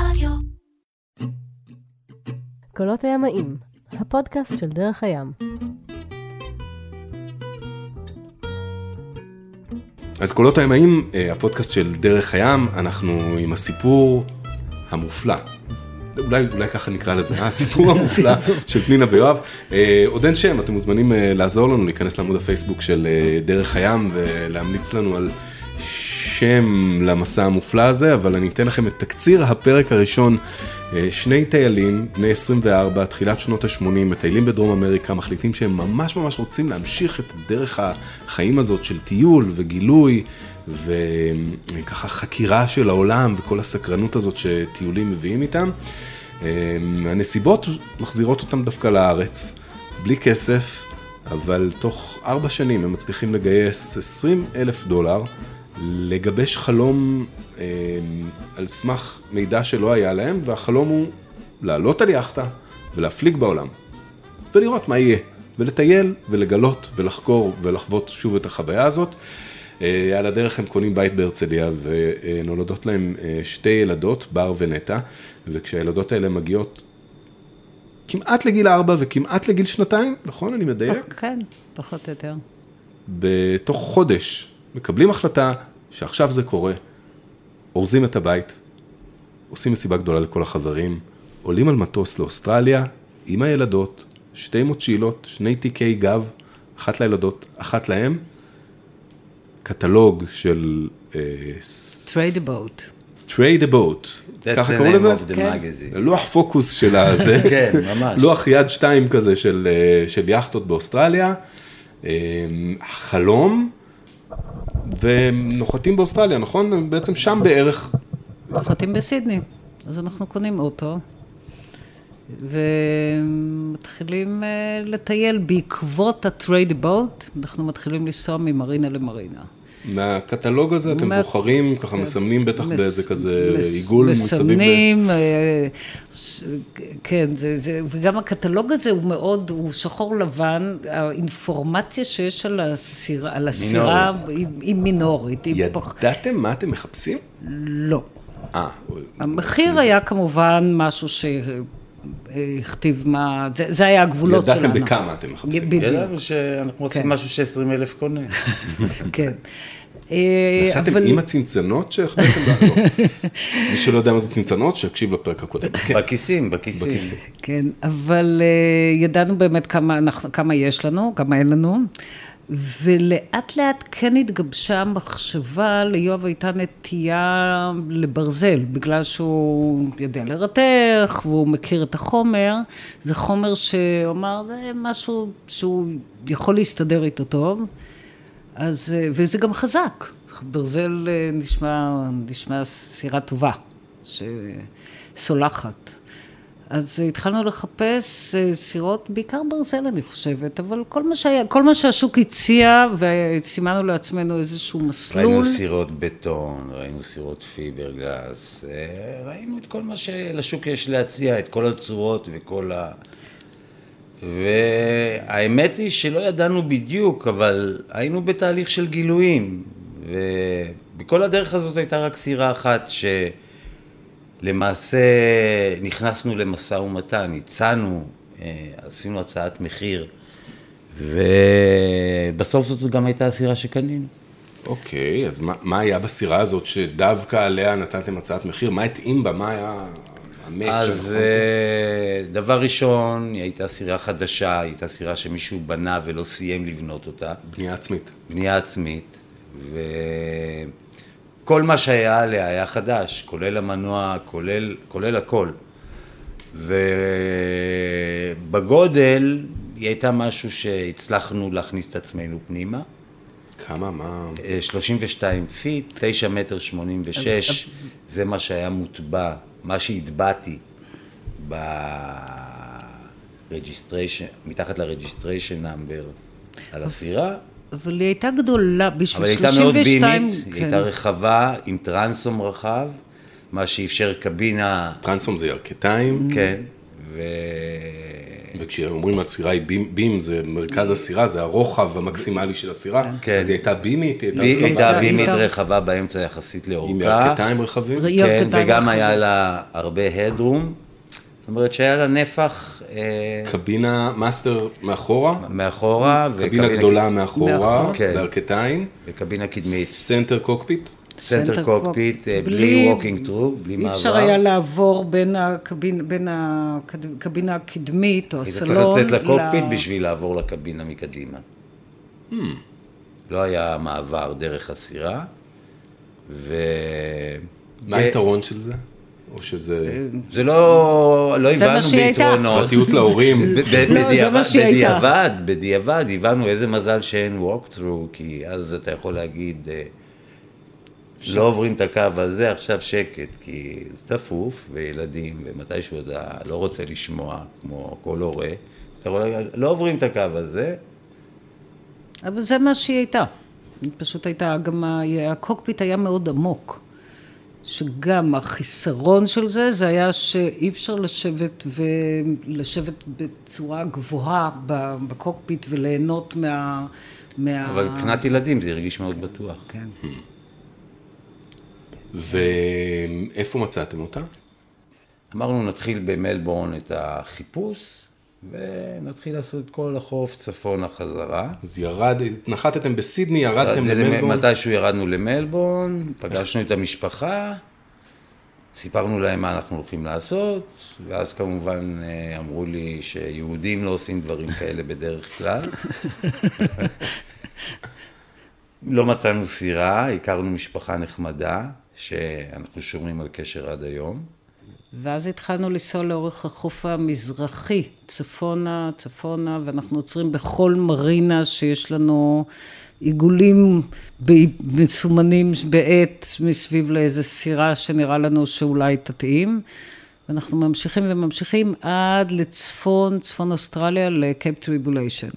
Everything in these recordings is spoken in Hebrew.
רדיו. קולות הימאים, הפודקאסט של דרך הים. אז קולות הימאים, הפודקאסט של דרך הים, אנחנו עם הסיפור המופלא. אולי ככה נקרא לזה, הסיפור המופלא של פנינה ויואב. עוד אין שם, אתם מוזמנים לעזור לנו, להיכנס לעמוד הפייסבוק של דרך הים ולהמליץ לנו על שם למסע המופלא הזה, אבל אני אתן לכם את תקציר הפרק הראשון. שני טיילים, בני 24, תחילת שנות ה-80, מטיילים בדרום אמריקה, מחליטים שהם ממש רוצים להמשיך את דרך החיים הזאת של טיול וגילוי, וככה חקירה של העולם וכל הסקרנות הזאת שטיולים מביאים איתם. הנסיבות מחזירות אותם דווקא לארץ, בלי כסף, אבל תוך 4 שנים הם מצליחים לגייס $20,000, לגבש חלום על סמך מידע שלא היה להם, והחלום הוא לעלות על יאכטה ולהפליג בעולם, ולראות מה יהיה, ולטייל ולגלות ולחקור ולחוות שוב את החוויה הזאת. על הדרך הם קונים בית בהרצליה, ונולדות להם 2 ילדות, בר ונטה, וכשהילדות האלה מגיעות כמעט לגיל 4 וכמעט לגיל 2, נכון? אני מדייק? כן, פחות או יותר. בתוך חודש מקבלים החלטה שעכשיו זה קורה, אורזים את הבית, עושים מסיבה גדולה לכל החברים, עולים על מטוס לאוסטרליה עם הילדות, 2 מוצ'ילות, 2 תיקי גב, 1 לילדות, 1 להם, קטלוג של... Trade a Boat. Trade a Boat. ככה קראו לזה? לוח פוקוס של הזה. כן, ממש. לוח יד 2 כזה של יאכטות באוסטרליה. חלום. ונוחתים באוסטרליה, נכון? בעצם שם בערך. נוחתים בסידני. אז אנחנו קונים אוטו, ומתחילים לטייל בעקבות הטרייד בוט, אנחנו מתחילים לנסוע ממרינה למרינה. מהקטלוג הזה אתם בוחרים, ככה מסמנים בטח באיזה כזה עיגול מסביב. מסמנים, כן, וגם הקטלוג הזה הוא מאוד, הוא שחור לבן, האינפורמציה שיש על הסירה היא מינורית. ידעתם מה אתם מחפשים? לא. המחיר היה כמובן משהו ש... הכתיב מה, זה היה הגבולות שלנו. ידעתם בכמה אתם מחפשים. ידענו שאנחנו רוצים משהו ש-20,000 קונה. כן. נסעתם עם הצנצנות שהחבלתם בעלו. מי שלא יודע מה זה צנצנות, שיקשיב לפרק הקודם. בכיסים. כן, אבל ידענו באמת כמה יש לנו, כמה אין לנו, ולאט לאט כן התגבשה מחשבה, ליואב הייתה נטייה לברזל, בגלל שהוא יודע לרתך, והוא מכיר את החומר, זה חומר שאומר, זה משהו שהוא יכול להסתדר איתו טוב, אז, וזה גם חזק, ברזל נשמע סירה טובה, שסולחת. אז התחלנו לחפש סירות, בעיקר ברזל אני חושבת, אבל כל מה שהשוק הציע, וסימנו לעצמנו איזשהו מסלול. ראינו סירות בטון, ראינו סירות פיברגלס, ראינו את כל מה שלשוק יש להציע, את כל הצורות וכל ה... והאמת היא שלא ידענו בדיוק, אבל היינו בתהליך של גילויים, ובכל הדרך הזאת הייתה רק סירה אחת ש... למעשה נכנסנו למשא ומתן, הצענו, עשינו הצעת מחיר, ובסוף זאת גם הייתה הסירה שקנינו. אוקיי, אז מה היה בסירה הזאת שדווקא עליה נתנתם הצעת מחיר? מה התאים בה? מה היה המאץ'? אז דבר ראשון, היא הייתה סירה חדשה, היא הייתה סירה שמישהו בנה ולא סיים לבנות אותה. בנייה עצמית. כל מה שהיה עליה היה חדש, כולל המנוע, כולל הכל. ובגודל היא הייתה משהו שהצלחנו להכניס את עצמנו פנימה. כמה? מה? 32 פיט, 9.86 מטר, זה מה שהיה מוטבע, מה שהטבעתי מתחת לרג'יסטריישן נאמבר על הסירה. אבל היא הייתה גדולה, בשביל 32... אבל היא הייתה מאוד בימית, כן. היא הייתה רחבה, עם טרנסום רחב, מה שאפשר קבינה... טרנסום זה ירקתיים. כן, ו... וכשאומרים הסירה היא בים, זה מרכז הסירה, זה הרוחב המקסימלי של הסירה, אז היא הייתה בימית, היא הייתה בימית רחבה באמצע יחסית לאורכה. עם ירכתיים רחבים. כן, וגם היה לה הרבה הדרום, זאת אומרת שהיה לה נפח... קבינה מאסטר מאחורה. מאחורה. קבינה גדולה מאחורה, בירכתיים. וקבינה קדמית. סנטר קוקפיט. סנטר קוקפיט, בלי ווקינג טרו, בלי מעבר. אי אפשר היה לעבור בין הקבינה הקדמית או הסלון. אתה צריך לצאת לקוקפיט בשביל לעבור לקבינה מקדימה. לא היה מעבר דרך הסירה. מה היתרון של זה? או שזה... זה לא הבנו ביתרונות. פרטיות להורים. בדיעבד, הבנו איזה מזל שאין ווק טרו, כי אז אתה יכול להגיד... לא עוברים את הקו הזה, עכשיו שקט, כי זה צפוף, וילדים, ומתישהו אתה לא רוצה לשמוע, כמו כל הורה, לא עוברים את הקו הזה. אבל זה מה שהיא הייתה. פשוט הייתה, גם הקוקפיט היה מאוד עמוק, שגם החיסרון של זה, זה היה שאי אפשר לשבת בצורה גבוהה בקוקפיט, וליהנות מה... אבל מבחינת ילדים זה הרגיש מאוד בטוח. כן. ואיפה מצאתם אותה? אמרנו נתחיל במלבורן את החיפוש, ונתחיל לעשות את כל החוף צפון החזרה. אז נחתתם בסידני, ירדתם למלבורן? מתישהו ירדנו למלבורן, פגשנו את המשפחה, סיפרנו להם מה אנחנו הולכים לעשות, ואז כמובן אמרו לי שיהודים לא עושים דברים כאלה בדרך כלל. לא מצאנו סירה, הכרנו משפחה נחמדה, שאנחנו שומרים על קשר עד היום. ואז התחלנו לנסוע לאורך החוף המזרחי, צפונה, צפונה, ואנחנו עוצרים בכל מרינה שיש לנו עיגולים מסומנים בעת מסביב לאיזו סירה שנראה לנו שאולי תתאים. ואנחנו ממשיכים וממשיכים עד לצפון, צפון אוסטרליה, לקייפ טריבוליישן.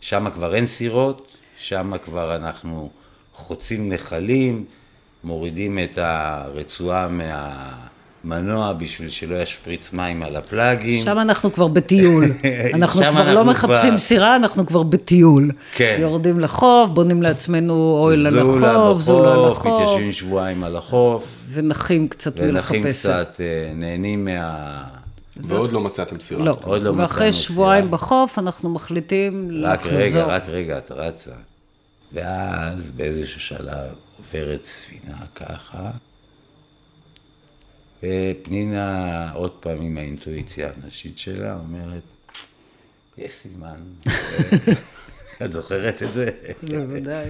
שם כבר אין סירות. שם כבר אנחנו חוצים נחלים, מורידים את הרצועה מהמנוע בשביל שלא ישפריץ מים על הפלאגים. שם אנחנו כבר בטיול. אנחנו כבר לא מחפשים סירה, אנחנו כבר בטיול. יורדים לחוף, בונים לעצמנו אוהל על החוף, זולה על החוף. מתיישבים שבועיים על החוף. ונחים קצת מלחפשת. ונחים קצת, נהנים מה... ועוד לא מצאתם סירה. לא, ואחרי שבועיים בחוף אנחנו מחליטים לחזור. רק רגע, את רצה. ואז באיזשהו שלב עוברת ספינה ככה, ופנינה עוד פעם עם האינטואיציה הנשית שלה אומרת, יש סימן. את זוכרת את זה? בוודאי.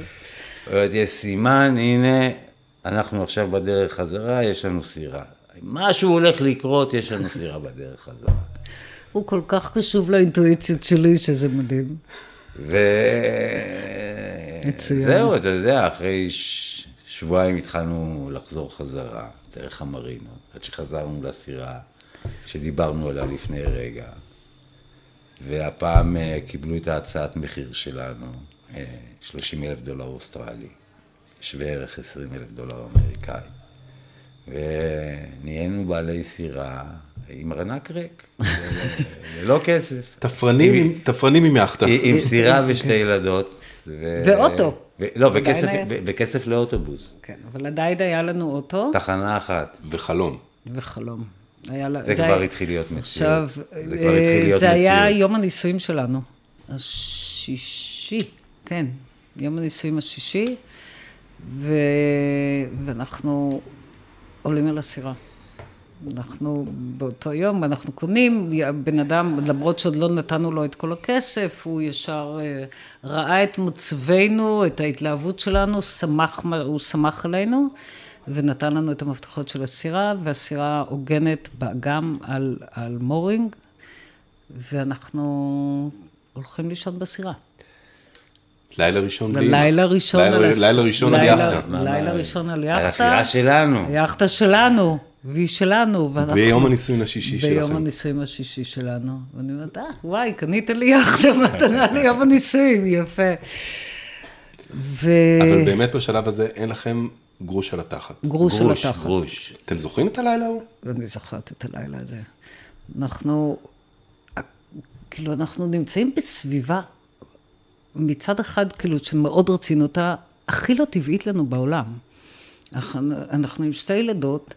אומרת, יש סימן, הנה, אנחנו עכשיו בדרך חזרה, יש לנו סירה. משהו הולך לקרות, יש לנו סירה בדרך חזרה. הוא כל כך קשוב לאינטואיציות שלי, שזה מדהים. זהו, אתה יודע, אחרי שבועיים התחלנו לחזור חזרה, דרך המרינות, עד שחזרנו לסירה שדיברנו עליה לפני רגע. והפעם קיבלו את ההצעת מחיר שלנו, $30,000 אוסטרלי, שווה ערך $20,000 אמריקאי. ונהיינו בעלי סירה עם ארנק ריק, ללא כסף. תפרנים עם יאכטה. עם סירה ושתי ילדות. ואוטו. לא, וכסף לאוטובוס. כן, אבל עדיין היה לנו אוטו. תחנה אחת. וחלום. וחלום. זה כבר התחיל להיות מציאות. זה היה יום הנישואים שלנו. השישי, כן. יום הנישואים השישי. ואנחנו... עולים על הסירה. אנחנו באותו יום, אנחנו קונים, בן אדם, למרות שעוד לא נתנו לו את כל הכסף, הוא ישר ראה את מצבנו, את ההתלהבות שלנו, הוא שמח עלינו, ונתן לנו את המפתחות של הסירה, והסירה עוגנת באגם על מורינג, ואנחנו הולכים לישון בסירה. לילה ראשון בלי... לילה ראשון על יאכטה. לילה ראשון על יאכטה. על הסירה שלנו. יאכטה שלנו, והיא שלנו. ביום הנישואים השישי שלכם. ביום הנישואים השישי שלנו. ואני אומרת, וואי, קנית לי יאכטה, מתנה לי יום הנישואים, יפה. אבל באמת בשלב הזה אין לכם גרוש על התחת. גרוש על התחת. גרוש. אתם זוכרים את הלילה ההוא? אני זוכרת את הלילה הזה. אנחנו... כאילו אנחנו נמצאים בסביבה, מצד אחד כאילו שמאוד רצינו אותה, הכי לא טבעית לנו בעולם. אנחנו עם שתי ילדות,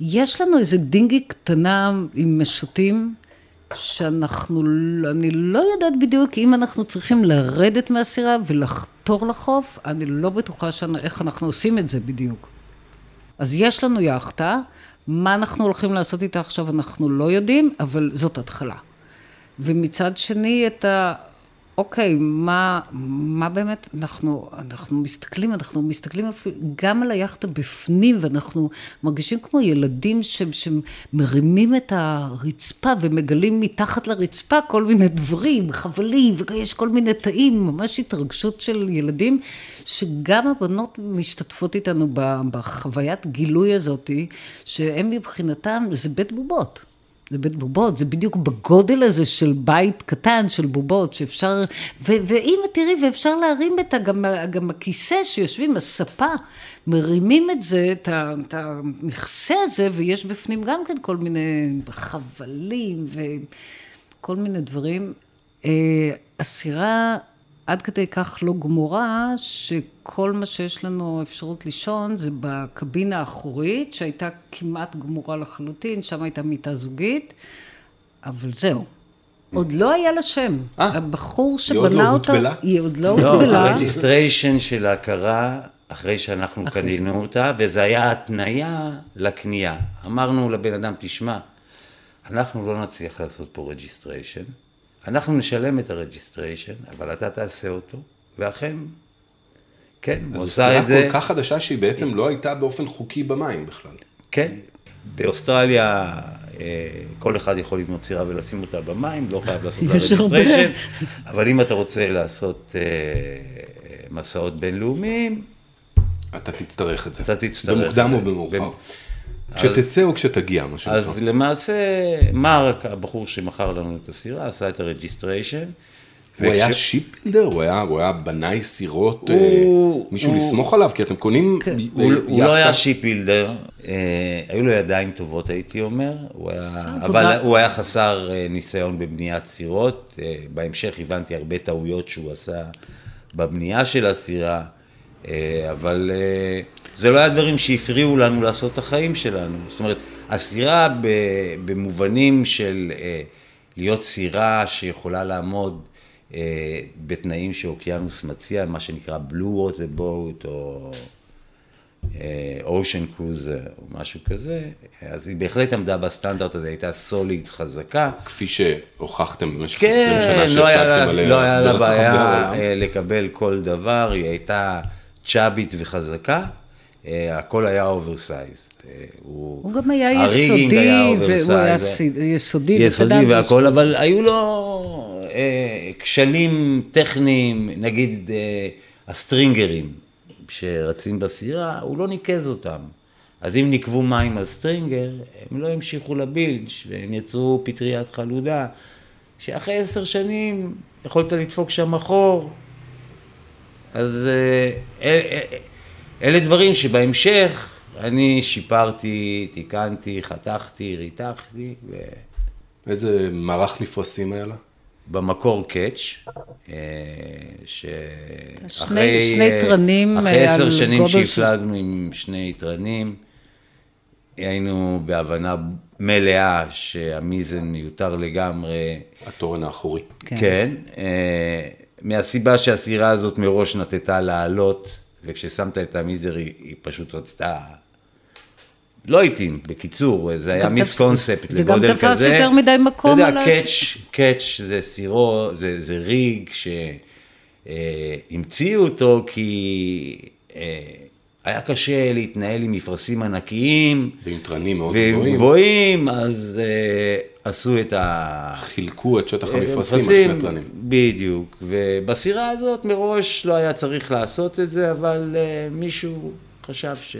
יש לנו איזה דינגי קטנה עם משוטים, שאנחנו, אני לא יודעת בדיוק אם אנחנו צריכים לרדת מהסירה ולחתור לחוף, אני לא בטוחה איך אנחנו עושים את זה בדיוק. אז יש לנו יאכטה, מה אנחנו הולכים לעשות איתה עכשיו אנחנו לא יודעים, אבל זאת התחלה. ומצד שני את ה... אוקיי, מה באמת? אנחנו מסתכלים גם על היחדה בפנים, ואנחנו מרגישים כמו ילדים שמרימים את הרצפה ומגלים מתחת לרצפה כל מיני דברים, חבלים, ויש כל מיני תאים, ממש התרגשות של ילדים, שגם הבנות משתתפות איתנו בחוויית גילוי הזאת, שהם מבחינתם זה בית בובות. זה בית בובות, זה בדיוק בגודל הזה של בית קטן, של בובות, שאפשר, ואמא תראי, ואפשר להרים את גם הכיסא שיושבים, הספה, מרימים את זה, את המכסה הזה, ויש בפנים גם כן כל מיני חבלים, וכל מיני דברים. הסירה עד כדי כך לא גמורה, שכל מה שיש לנו אפשרות לישון, זה בקבינה האחורית, שהייתה כמעט גמורה לחלוטין, שם הייתה מיטה זוגית, אבל זהו. עוד לא היה לה שם. הבחור שבנה אותה, היא עוד לא הוגבלה. לא, הרגיסטריישן של ההכרה, אחרי שאנחנו קנינו אותה, וזה היה התניה לקנייה. אמרנו לבן אדם, תשמע, אנחנו לא נצליח לעשות פה רגיסטריישן, אנחנו נשלם את הרגיסטריישן, אבל אתה תעשה אותו, ואכן, כן, הוא עושה את זה. אז זו סירה כל כך חדשה שהיא בעצם לא הייתה באופן חוקי במים בכלל. כן, באוסטרליה כל אחד יכול לבנות סירה ולשים אותה במים, לא חייב לעשות לה רגיסטריישן, אבל אם אתה רוצה לעשות מסעות בינלאומיים, אתה תצטרך את זה. אתה תצטרך. במוקדם או במאוחר. כשתצא או כשתגיע, מה שנקרא. אז למעשה, מרק, הבחור שמכר לנו את הסירה, עשה את הרגיסטריישן. הוא היה שיפילדר? הוא היה בני סירות? מישהו לסמוך עליו? כי אתם קונים... הוא לא היה שיפילדר. היו לו ידיים טובות, הייתי אומר. אבל הוא היה חסר ניסיון בבניית סירות. בהמשך הבנתי הרבה טעויות שהוא עשה בבנייה של הסירה. אבל זה לא היה דברים שהפריעו לנו לעשות את החיים שלנו. זאת אומרת, הסירה במובנים של להיות סירה שיכולה לעמוד בתנאים שאוקיינוס מציע, מה שנקרא blue water boat או ocean cruiser או משהו כזה, אז היא בהחלט עמדה בסטנדרט הזה, הייתה סוליד חזקה. כפי שהוכחתם במשך 20 שנה שהפקתם עליה. לא היה לה בעיה לקבל כל דבר, היא הייתה צ'אבית וחזקה, הכל היה אוברסייז. הוא גם היה יסודי, והוא היה יסודי. יסודי והכל, אבל היו לו כשלים טכניים, נגיד הסטרינגרים שרצים בסירה, הוא לא ניקז אותם. אז אם ניקבו מים על סטרינגר, הם לא המשיכו לבילג' והם יצרו פטריית חלודה, שאחרי 10 שנים יכולת לדפוק שם אחור. אז אלה דברים שבהמשך אני שיפרתי, תיקנתי, חתכתי, ריתחתי. איזה מערך מפרשים היה לה? במקור קאץ', אחרי 10 שנים שהפלגנו עם 2 תרנים, היינו בהבנה מלאה שהמיזן מיותר לגמרי. התורן האחורי. כן, מהסיבה שהסירה הזאת מראש נתתה לעלות, וכששמת את המיזר היא פשוט רצתה, לא איתי, בקיצור, זה היה מיס קונספט לגודל כזה. זה גם תפס יותר מדי מקום. אתה יודע, קאץ' זה סירו, זה ריג שהמציאו אותו כי היה קשה להתנהל עם מפרשים ענקיים. ועם תרנים מאוד גבוהים. אז עשו את ה... חילקו את שטח המפרשים על שני תרנים. בדיוק, ובסירה הזאת מראש לא היה צריך לעשות את זה, אבל מישהו חשב ש...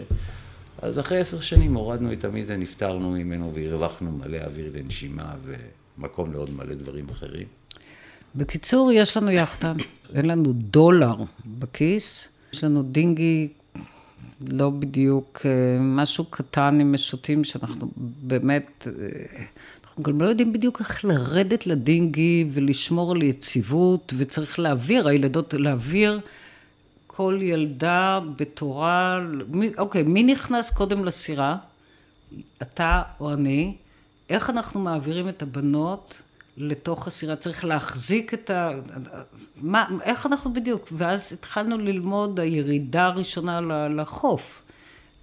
אז אחרי 10 שנים הורדנו את המיזן, נפטרנו ממנו והרווחנו מלא אוויר לנשימה ומקום לעוד מלא דברים אחרים. בקיצור, יש לנו יחטה, אין לנו דולר בכיס, יש לנו דינגי לא בדיוק, משהו קטן עם משוטים, שאנחנו באמת, אנחנו גם לא יודעים בדיוק איך לרדת לדינגי, ולשמור על יציבות, וצריך להעביר, הילדות להעביר, כל ילדה בתורה, אוקיי, מי נכנס קודם לסירה? אתה או אני, איך אנחנו מעבירים את הבנות לתוך הסירה, צריך להחזיק את ה... מה, איך אנחנו בדיוק? ואז התחלנו ללמוד הירידה הראשונה לחוף,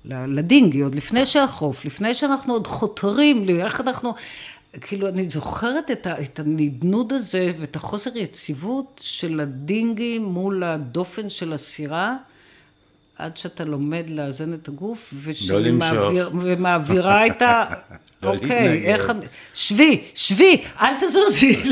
לדינגי, עוד לפני שהחוף, לפני שאנחנו עוד חותרים, איך אנחנו... כאילו, אני זוכרת את הנדנוד הזה ואת החוסר יציבות של הדינגי מול הדופן של הסירה, עד שאתה לומד לאזן את הגוף, ומעבירה את ה... אוקיי, איך... שבי, אל תזוזי.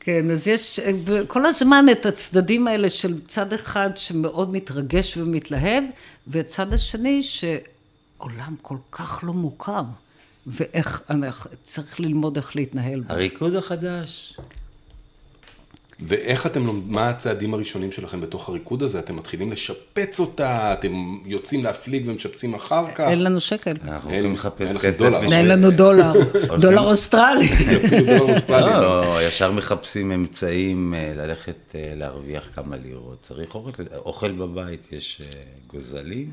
כן, אז יש כל הזמן את הצדדים האלה של צד אחד שמאוד מתרגש ומתלהב, והצד השני שעולם כל כך לא מוכר, ואיך צריך ללמוד איך להתנהל בו. הריקוד החדש. ואיך אתם, מה הצעדים הראשונים שלכם בתוך הריקוד הזה? אתם מתחילים לשפץ אותה, אתם יוצאים להפליג ומשפצים אחר כך? אין לנו שקל. אנחנו הולכים לחפש כסף. אין לנו דולר, דולר אוסטרלי. אפילו דולר אוסטרלי. לא, ישר מחפשים אמצעים ללכת להרוויח כמה לירות. צריך אוכל בבית, יש גוזלים.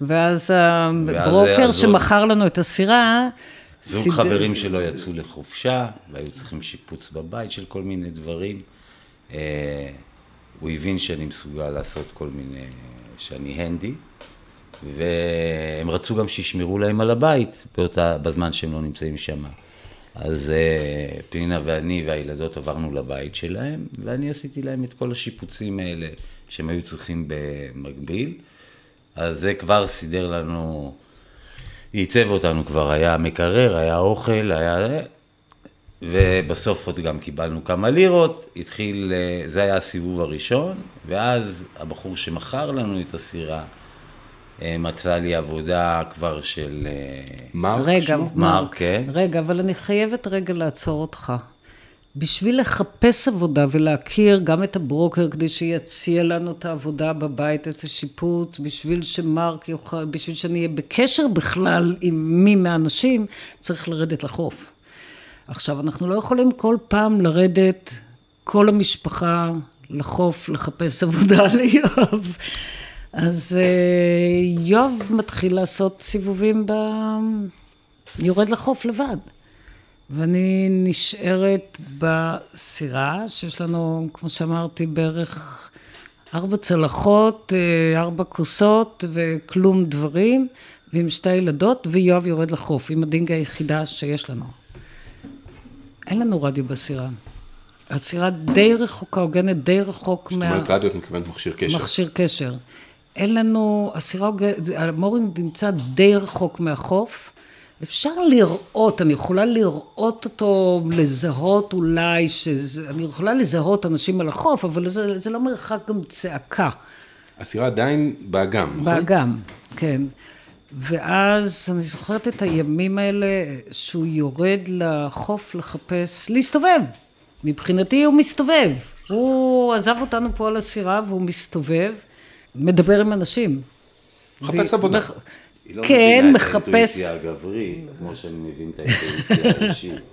ואז הברוקר שמכר לנו את הסירה, זוג חברים שלו יצאו לחופשה, והיו צריכים שיפוץ בבית של כל מיני דברים. הוא הבין שאני מסוגל לעשות כל מיני, שאני הנדי, והם רצו גם שישמרו להם על הבית בזמן שהם לא נמצאים שם. אז פנינה ואני והילדות עברנו לבית שלהם, ואני עשיתי להם את כל השיפוצים האלה שהם היו צריכים במקביל. אז זה כבר סידר לנו, ייצב אותנו כבר, היה מקרר, היה אוכל, היה... ובסוף עוד גם קיבלנו כמה לירות, התחיל, זה היה הסיבוב הראשון, ואז הבחור שמכר לנו את הסירה, מצא לי עבודה כבר של... מרק, כן. רגע, אבל אני חייבת רגע לעצור אותך. בשביל לחפש עבודה ולהכיר גם את הברוקר, כדי שיציע לנו את העבודה בבית, את השיפוץ, בשביל שמרק יוכל, בשביל שאני אהיה בקשר בכלל עם מי מהאנשים, צריך לרדת לחוף. עכשיו, אנחנו לא יכולים כל פעם לרדת, כל המשפחה, לחוף, לחפש עבודה ליואב. אז יואב מתחיל לעשות סיבובים יורד לחוף לבד. ואני נשארת בסירה, שיש לנו, כמו שאמרתי, בערך 4 צלחות, 4 כוסות וכלום דברים, ועם 2 ילדות, ויואב יורד לחוף, עם הדינגה היחידה שיש לנו. אין לנו רדיו בסירה. הסירה די רחוקה, הוגנת די רחוק מה... זאת אומרת, רדיו את מכוונת מכשיר קשר. מכשיר קשר. אין לנו... הסירה, המורינג נמצא די רחוק מהחוף. אפשר לראות, אני יכולה לראות אותו, לזהות אולי, אני יכולה לזהות אנשים על החוף, אבל זה לא מרחק גם צעקה. הסירה עדיין באגם, נכון? באגם, כן. ואז אני זוכרת את הימים האלה שהוא יורד לחוף לחפש, להסתובב. מבחינתי הוא מסתובב. הוא עזב אותנו פה על הסירה והוא מסתובב, מדבר עם אנשים. מחפש עבודה. כן, מחפש... היא לא מבינה את האינטואיציה הגברית, כמו שאני מבין את האינטואיציה האישית.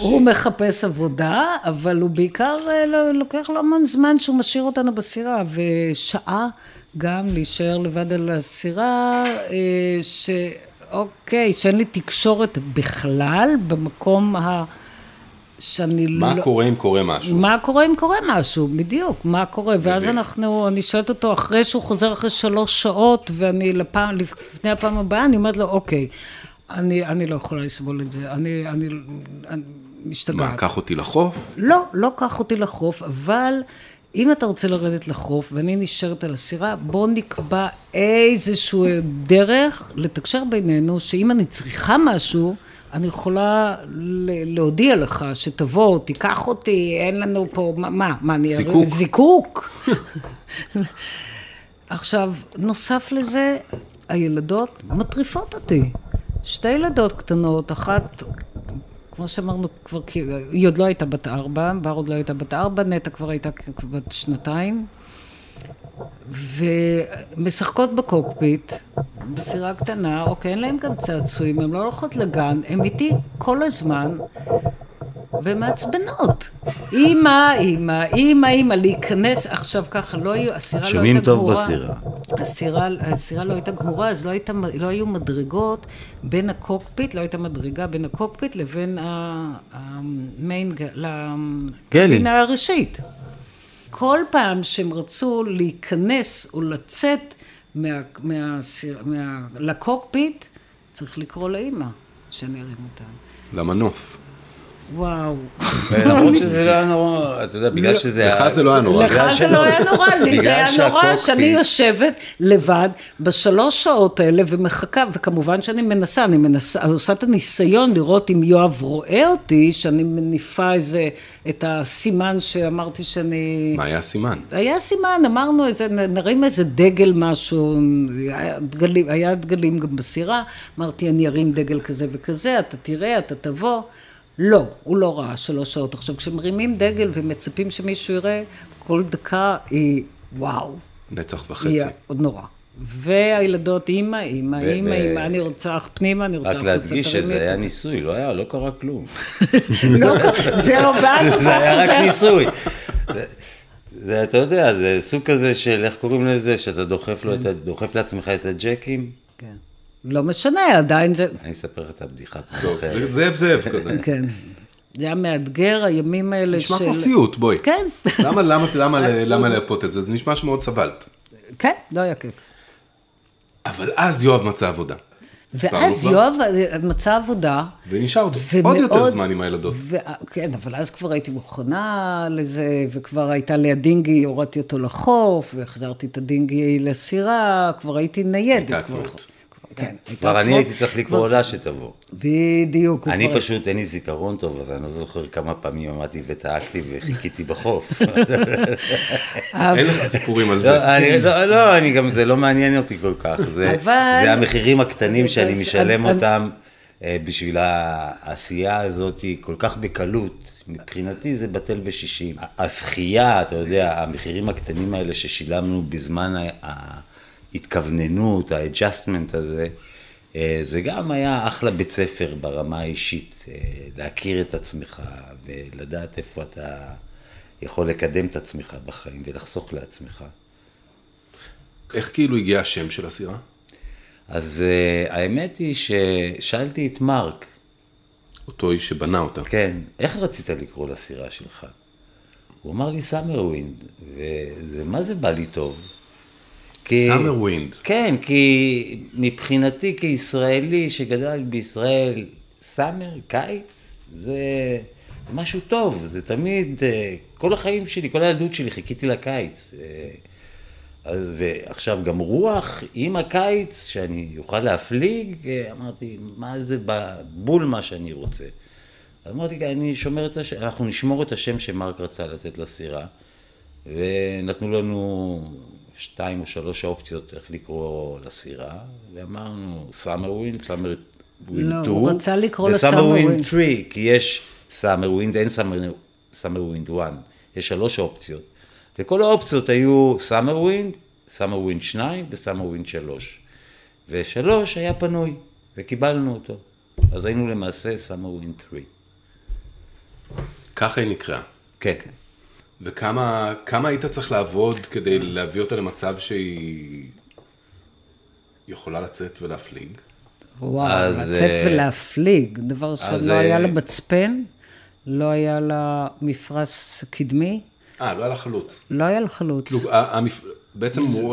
הוא מחפש עבודה, אבל הוא בעיקר לוקח לו המון זמן שהוא משאיר אותנו בסירה, ושעה... גם להישאר לבד על הסירה, שאוקיי, שאין לי תקשורת בכלל, במקום שאני לא... מה קורה אם קורה משהו? מה קורה אם קורה משהו, בדיוק, מה קורה? ואז אני שואלת אותו אחרי שהוא חוזר אחרי 3 שעות, ואני לפני הפעם הבאה, אני אומרת לו, אוקיי, אני לא יכולה לסבול את זה, אני משתגעת. מה, קח אותי לחוף? לא, לא קח אותי לחוף, אבל... אם אתה רוצה לרדת לחוף, ואני נשארת על הסירה, בוא נקבע איזשהו דרך לתקשר בינינו, שאם אני צריכה משהו, אני יכולה להודיע לך, שתבוא, תיקח אותי, אין לנו פה, מה אני... זיקוק. זיקוק. עכשיו, נוסף לזה, הילדות מטריפות אותי. 2 ילדות קטנות, אחת... כמו שאמרנו, היא עוד לא הייתה בת 4, בר עוד לא הייתה בת 4, נטה כבר הייתה בת 2. ומשחקות בקוקפיט, בסירה קטנה, אוקיי, אין להם גם צעצועים, הן לא הולכות לגן, הן איתי כל הזמן, ומעצבנות. אמא, להיכנס עכשיו ככה, לא היו, הסירה לא הייתה גמורה. שומעים טוב בסירה. הסירה לא הייתה גמורה, אז לא היו מדרגות בין הקוקפיט, לא הייתה מדרגה בין הקוקפיט לבין המיין, לפינה הראשית. כל פעם שהם רצו להיכנס ולצאת לקוקפיט, צריך לקרוא לאמא שנראים אותם. למנוף. וואו. ולמרות שזה לא היה נורא, אתה יודע, בגלל שזה... לך זה לא היה נורא. לך זה לא היה נורא, לי זה היה נורא שאני יושבת לבד בשלוש שעות האלה ומחכה, וכמובן שאני מנסה, אני עושה את הניסיון לראות אם יואב רואה אותי, שאני מניפה איזה, את הסימן שאמרתי שאני... מה היה הסימן? היה סימן, אמרנו איזה, נראים איזה דגל משהו, היה דגלים גם בסירה, אמרתי, אני ארים דגל כזה וכזה, אתה תראה, אתה תבוא. לא, הוא לא ראה 3 שעות. עכשיו, כשמרימים דגל ומצפים שמישהו יראה, כל דקה היא, וואו. נצח וחצי. היא עוד נורא. והילדות, אמא, אני רוצה אך פנימה, אני רוצה אך פנימה. רק להדגיש שזה היה ניסוי, לא קרה כלום. זה היה רק ניסוי. אתה יודע, זה סוג כזה של, איך קוראים לזה, שאתה דוחף לעצמך את הג'קים? כן. לא משנה, עדיין זה... אני אספר את הבדיחה. זאב כזה. כן. זה היה מאתגר, הימים האלה של... נשמע כמו סיוט, בואי. כן. למה להפות את זה? זה נשמע שמאוד סבלת. כן, לא היה כיף. אבל אז יואב מצא עבודה. ואז יואב מצא עבודה. ונשאר עוד יותר זמן עם הילדות. כן, אבל אז כבר הייתי מוכנה לזה, וכבר הייתה לי הדינגי, הורדתי אותו לחוף, והחזרתי את הדינגי לסירה, כבר הייתי ניידת. הייתה עצמאות. כן, כבר אני הייתי צריך לקרוא לה שתבוא. בדיוק. אני פשוט, אין לי זיכרון טוב, אז אני לא זוכר כמה פעמים עמדתי וטעקתי וחיכיתי בחוף. אין לך סיפורים על זה. לא, אני גם, זה לא מעניין אותי כל כך. זה המחירים הקטנים שאני משלם אותם בשביל העשייה הזאת, כל כך בקלות. מבחינתי זה בטל ב-60. הזכייה, אתה יודע, המחירים הקטנים האלה ששילמנו בזמן התכווננות, האדג'סטמנט הזה, זה גם היה אחלה בית ספר ברמה האישית, להכיר את עצמך ולדעת איפה אתה יכול לקדם את עצמך בחיים ולחסוך לעצמך. איך כאילו הגיע השם של הסירה? אז האמת היא ששאלתי את מרק. אותו איש שבנה אותה. כן, איך רצית לקרוא לסירה שלך? הוא אמר לי סאמר ווינד, ומה זה בא לי טוב? Summer Wind. כן, כי מבחינתי כישראלי שגדל בישראל, summer, קיץ, זה משהו טוב, זה תמיד, כל החיים שלי, כל הילדות שלי חיכיתי לקיץ. ועכשיו גם רוח עם הקיץ, שאני אוכל להפליג, אמרתי, מה זה בול מה שאני רוצה. אמרתי, אנחנו נשמור את השם שמרק רצה לתת לסירה, ונתנו לנו 2 או 3 האופציות איך לקרוא לסירה, ואמרנו Summer Wind, Summer Wind 2, הוא רצה לקרוא ל-Summer Wind 3, כי יש Summer Wind, אין Summer Wind 1, יש 3 האופציות, וכל האופציות היו Summer Wind, Summer Wind 2 ו-Summer Wind 3, ו-3 היה פנוי, וקיבלנו אותו, אז היינו למעשה Summer Wind 3. ככה היא נקרא. כן. וכמה היית צריך לעבוד כדי להביא אותה למצב שהיא יכולה לצאת ולהפליג? וואו, לצאת ולהפליג, דבר שלא היה לה מצפן, לא היה לה מפרש קדמי. לא היה לה חלוץ. לא היה לה חלוץ. בעצם הוא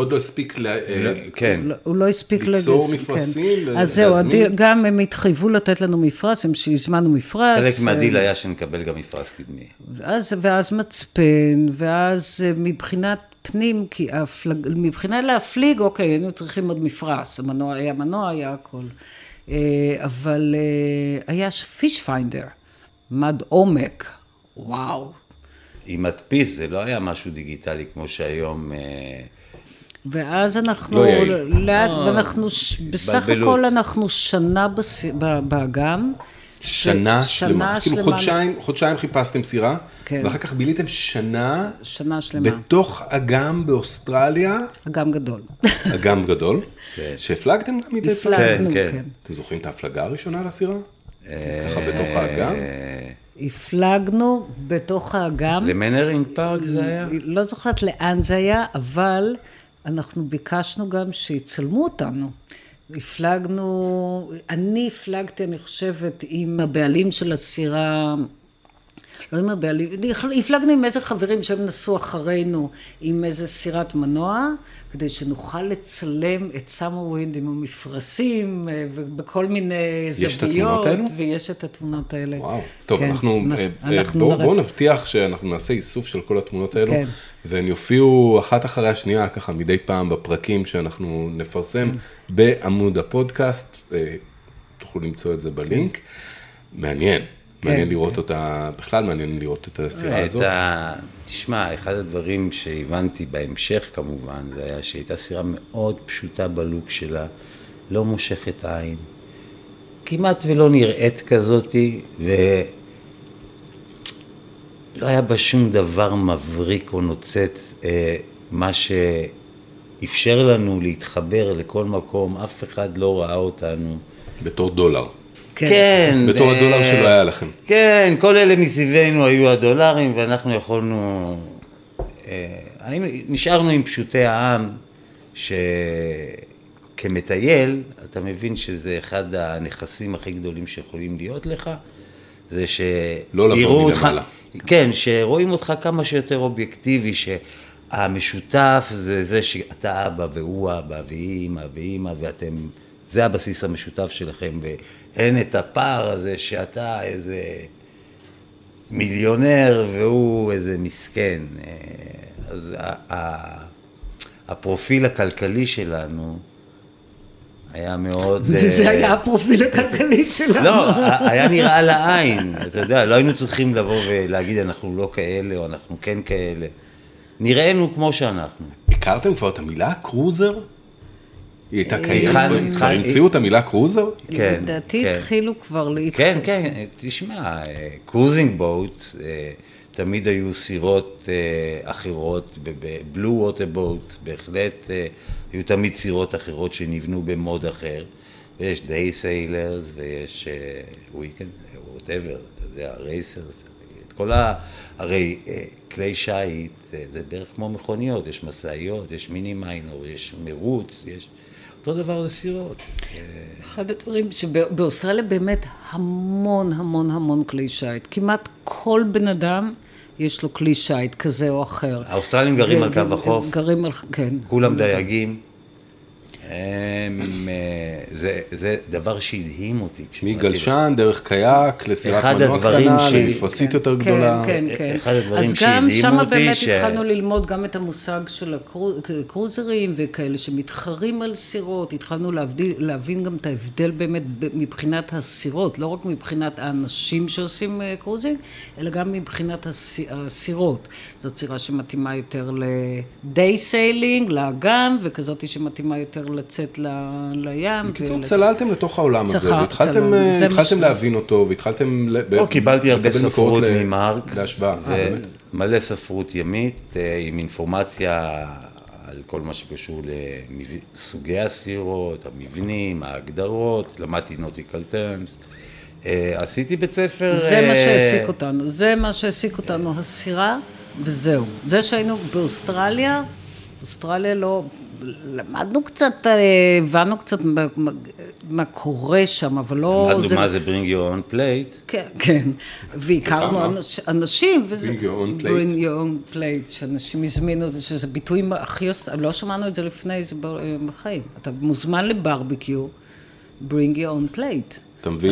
עוד לא הספיק ליצור מפרשים. אז זהו, גם הם התחייבו לתת לנו מפרש, הם שהזמנו מפרש. חלק מהדיל היה שנקבל גם מפרש קדמי. ואז מצפן, ואז מבחינת פנים, כי מבחינה להפליג, אוקיי, היינו צריכים עוד מפרש, היה מנוע, היה הכל. אבל היה פיש פיינדר, מד עומק, וואו. עם מדפיס, זה לא היה משהו דיגיטלי כמו שהיום... ואז אנחנו, לאט, בסך הכל אנחנו שנה באגם, שנה שלמה. כאילו חודשיים חיפשתם סירה, ואחר כך ביליתם שנה שלמה. בתוך אגם באוסטרליה. אגם גדול. אגם גדול. שהפלגתם גם מדי פעם. הפלגנו, כן. אתם זוכרים את ההפלגה הראשונה על הסירה? ככה בתוך האגם? הפלגנו בתוך האגם. למנרינג פארק זה היה? לא זוכרת לאן זה היה, אבל אנחנו ביקשנו גם שיצלמו אותנו. הפלגנו, אני הפלגתי, אני חושבת, עם הבעלים של הסירה, לא עם הבעלים, הפלגנו עם איזה חברים שהם נסו אחרינו, עם איזה סירת מנוע, כדי שנוכל לצלם את סאמר ווינד עם המפרשים, ובכל מיני זוויות, ויש את התמונות האלה. וואו, טוב, כן, אנחנו בואו נבטיח שאנחנו נעשה איסוף של כל התמונות האלו, כן. והן יופיעו אחת אחרי השנייה, ככה מדי פעם בפרקים שאנחנו נפרסם, בעמוד הפודקאסט, תוכלו למצוא את זה בלינק, מעניין. מעניין לראות אותה, בכלל מעניין לראות את הסירה הזאת. תשמע, אחד הדברים שהבנתי בהמשך כמובן, זה היה שהייתה סירה מאוד פשוטה בלוק שלה, לא מושכת עין, כמעט ולא נראית כזאת, ולא היה בה שום דבר מבריק או נוצץ, מה שאפשר לנו להתחבר לכל מקום, אף אחד לא ראה אותנו. בתור דולר. כן. בתור הדולר שלא היה לכם. כן, כל אלה מסביבנו היו הדולרים, ואנחנו יכולנו... נשארנו עם פשוטי העם, שכמטייל, אתה מבין שזה אחד הנכסים הכי גדולים שיכולים להיות לך, זה ש... לא לבוא מן המעלה. כן, שרואים אותך כמה שיותר אובייקטיבי, שהמשותף זה זה שאתה אבא והוא אבא, ואימא, ואתם... זה הבסיס המשותף שלכם, ואין את הפער הזה שאתה איזה מיליונר והוא איזה מסכן. אז הפרופיל הכלכלי שלנו היה מאוד... וזה היה הפרופיל הכלכלי שלנו. לא, היה נראה לעין, אתה יודע, לא היינו צריכים לבוא ולהגיד אנחנו לא כאלה או אנחנו כן כאלה. נראינו כמו שאנחנו. הכרתם כבר את המילה קרוזר? היא הייתה קיימת, כבר המציאו את המילה קרוזר? כן. לדעתי התחילו כבר להתחיל. כן, כן, תשמע, קרוזינג בוט, תמיד היו סירות אחרות, בבלו ווטר בוט, בהחלט היו תמיד סירות אחרות שנבנו במוד אחר, ויש דיי סיילרס, ויש וויקנד, ווטאבר, אתה יודע, רייסרס, את כל ה... הרי כלי שייט, זה בערך כמו מכוניות, יש מסעיות, יש מיני מיינור, יש מרוץ, יש... אותו דבר זה סירות. אחד הדברים שבאוסטרליה באמת המון המון המון כלי שייט. כמעט כל בן אדם יש לו כלי שייט כזה או אחר. האוסטרלים גרים על קו החוף. גרים על... כן. כולם דייגים. זה דבר שהדהים אותי. מגלשן, דרך קייק, לסירת מנוע קטנה, למפרסית יותר גדולה. כן, כן, כן. אז גם שם באמת התחלנו ללמוד גם את המושג של הקרוזרים וכאלה שמתחרים על סירות. התחלנו להבין גם את ההבדל באמת מבחינת הסירות, לא רק מבחינת האנשים שעושים קרוזינג, אלא גם מבחינת הסירות. זאת סירה שמתאימה יותר ל-day sailing, לאגם, וכזאת שמתאימה יותר לצאת לים. בקיצור, צללתם לתוך העולם הזה, והתחלתם להבין אותו, והתחלתם... לא, קיבלתי הרבה ספרות ממרקס, מלא ספרות ימית, עם אינפורמציה על כל מה שקשור לסוגי הסירות, המבנים, ההגדרות, למדתי נוטיקל טרמס, עשיתי בית ספר... זה מה שהעסיק אותנו, הסירה, וזהו. זה שהיינו באוסטרליה, אוסטרליה לא... למדנו קצת, הבנו קצת מה קורה שם, אבל לא... למדנו מה זה bring your own plate. כן, כן. והכרנו אנשים, וזה... bring your own plate. bring your own plate, שאנשים הזמינו, שזה ביטויים הכי... לא שמענו את זה לפני, זה בחיים. אתה מוזמן לברביקיו, bring your own plate. אתה מביא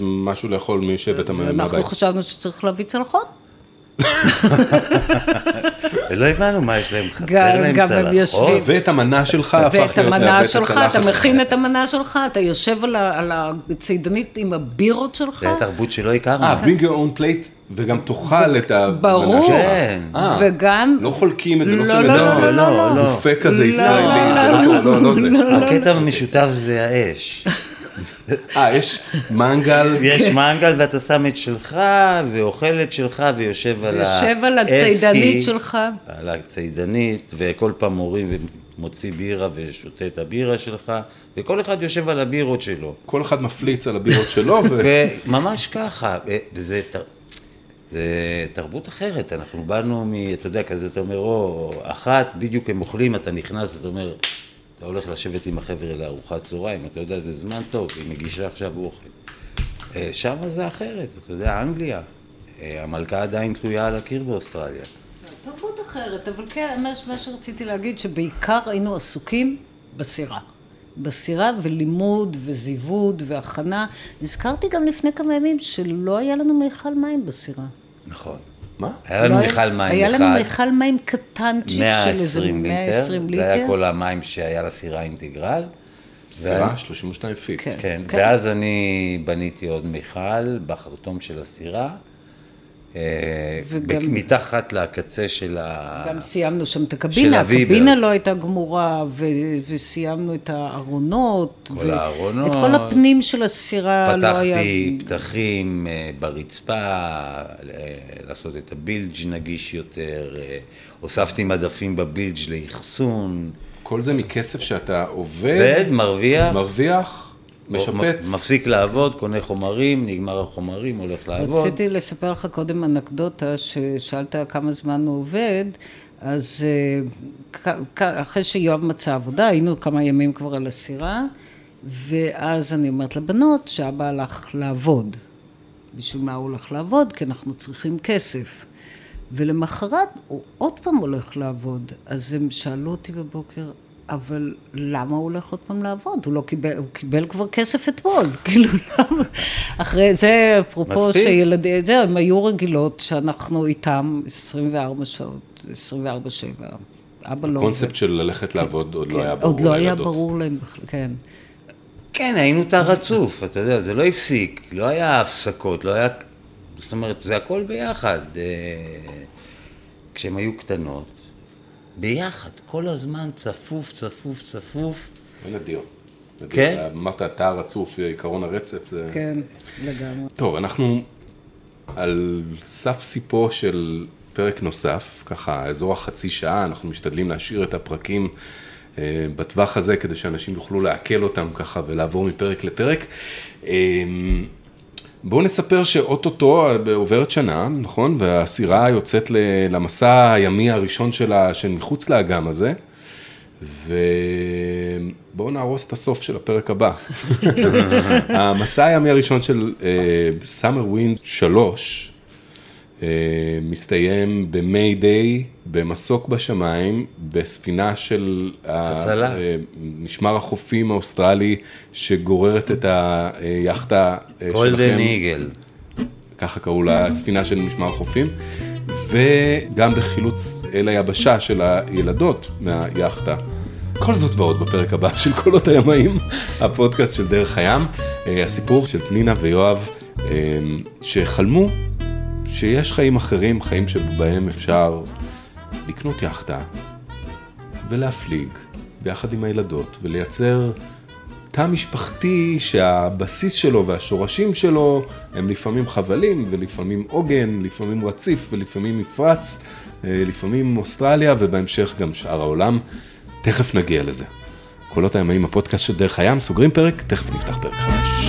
משהו לאכול משבט המהבית. אנחנו חשבנו שצריך להביא צלחות. ולא הבנו מה יש להם, חסר להם צלחות. ואת המנה שלך הפך להיות להבט הצלחת. אתה מכין את המנה שלך, אתה יושב על הצידנית עם הבירות שלך. זה התרבות שלא הכרנו. bring your own plate, וגם תאכל את המנה שלך. ברור, וגם... לא חולקים את זה, לא עושים את זה. לא, מופה כזה ישראלי, זה לא זה. הקטע המשותף זה האש. יש מנגל. יש מנגל ואתה שם את שלך ואוכל את שלך ויושב על הסקי. ויושב על הצידנית שלך. על הצידנית, וכל פעם מורים ומוציא בירה ושותה את הבירה שלך, וכל אחד יושב על הבירות שלו. כל אחד מפליץ על הבירות שלו. וממש ככה, וזה... זה תרבות אחרת, אנחנו באנו מ... אתה יודע, כזה אתה אומר, או אחת, בדיוק הם אוכלים, אתה נכנס, אתה אומר, אתה הולך לשבת עם החבר'ה לארוחת צהריים, אתה יודע, זה זמן טוב, היא מגישה עכשיו אוכל. שם זה אחרת, אתה יודע, אנגליה, המלכה עדיין תלויה על הקיר באוסטרליה. תרבות אחרת, אבל כן, מה שרציתי להגיד, שבעיקר היינו עסוקים בסירה. בסירה ולימוד וזיווד והכנה. נזכרתי גם לפני כמה ימים שלא היה לנו מיכל מים בסירה. נכון. מה? היה לנו מיכל מים. היה לנו מיכל מים קטנצ'יק של איזה 120 ליטר. זה היה כל המים שהיה לסירה אינטגרל. סירה 32 פיט. כן. ואז אני בניתי עוד מיכל בחרטום של הסירה. מתחת לקצה של ה... גם סיימנו שם את הקבינה, הקבינה לא הייתה גמורה, וסיימנו את הארונות, את כל הפנים של הסירה לא היה... פתחתי פתחים ברצפה, לעשות את הבילג' נגיש יותר, הוספתי מדפים בבילג' לאחסון. כל זה מכסף שאתה עובד, מרוויח. משפץ. מפסיק לעבוד, קונה חומרים, נגמר החומרים, הולך לעבוד. רציתי לספר לך קודם אנקדוטה, ששאלת כמה זמן הוא עובד, אז אחרי שיואב מצא עבודה, היינו כמה ימים כבר על הסירה, ואז אני אומרת לבנות שאבא הלך לעבוד. בשביל מה הוא הולך לעבוד? כי אנחנו צריכים כסף. ולמחרת הוא עוד פעם הולך לעבוד, אז הם שאלו אותי בבוקר, אבל למה הוא הולך עוד פעם לעבוד? הוא קיבל כבר כסף אתמול. כאילו, למה? אחרי זה, אפרופו שילדים, זה, הם היו רגילות שאנחנו איתם 24 שעות, 24/7. הקונספט של ללכת לעבוד עוד לא היה ברור לילדות. עוד לא היה ברור להם בכלל, כן. כן, היינו תא רצוף, אתה יודע, זה לא הפסיק, לא היה הפסקות, לא היה... זאת אומרת, זה הכל ביחד. כשהם היו קטנות, ביחד, כל הזמן צפוף, צפוף, צפוף. ונדיר. כן? אמרת, התא הרצוף, עיקרון הרצף, זה... כן, לגמרי. טוב, אנחנו על סף סיפו של פרק נוסף, ככה, אזור החצי שעה, אנחנו משתדלים להשאיר את הפרקים בטווח הזה, כדי שאנשים יוכלו לעכל אותם ככה, ולעבור מפרק לפרק. בואו נספר שאוטוטו עוברת שנה, נכון? והסירה יוצאת למסע הימי הראשון שלה, שמחוץ לאגם הזה, ובואו נהרוס את הסוף של הפרק הבא. המסע הימי הראשון של Summer Wind 3, מסתיים במאי דיי, במסוק בשמיים, בספינה של משמר החופים האוסטרלי, שגוררת את היאכטה שלכם. גולדן איגל. ככה קראו לה, ספינה של משמר החופים, וגם בחילוץ אל היבשה של הילדות מהיאכטה. כל זאת ועוד בפרק הבא של קולות הימאים, הפודקאסט של דרך הים, הסיפור של פנינה ויואב, שחלמו שיש חיים אחרים, חיים שבהם אפשר לקנות יאכטה ולהפליג ביחד עם הילדות ולייצר תא משפחתי שהבסיס שלו והשורשים שלו הם לפעמים חבלים ולפעמים עוגן, לפעמים רציף ולפעמים מפרץ, לפעמים אוסטרליה ובהמשך גם שאר העולם. תכף נגיע לזה. קולות הימאים, הפודקאסט של דרך הים, סוגרים פרק, תכף נפתח פרק חדש.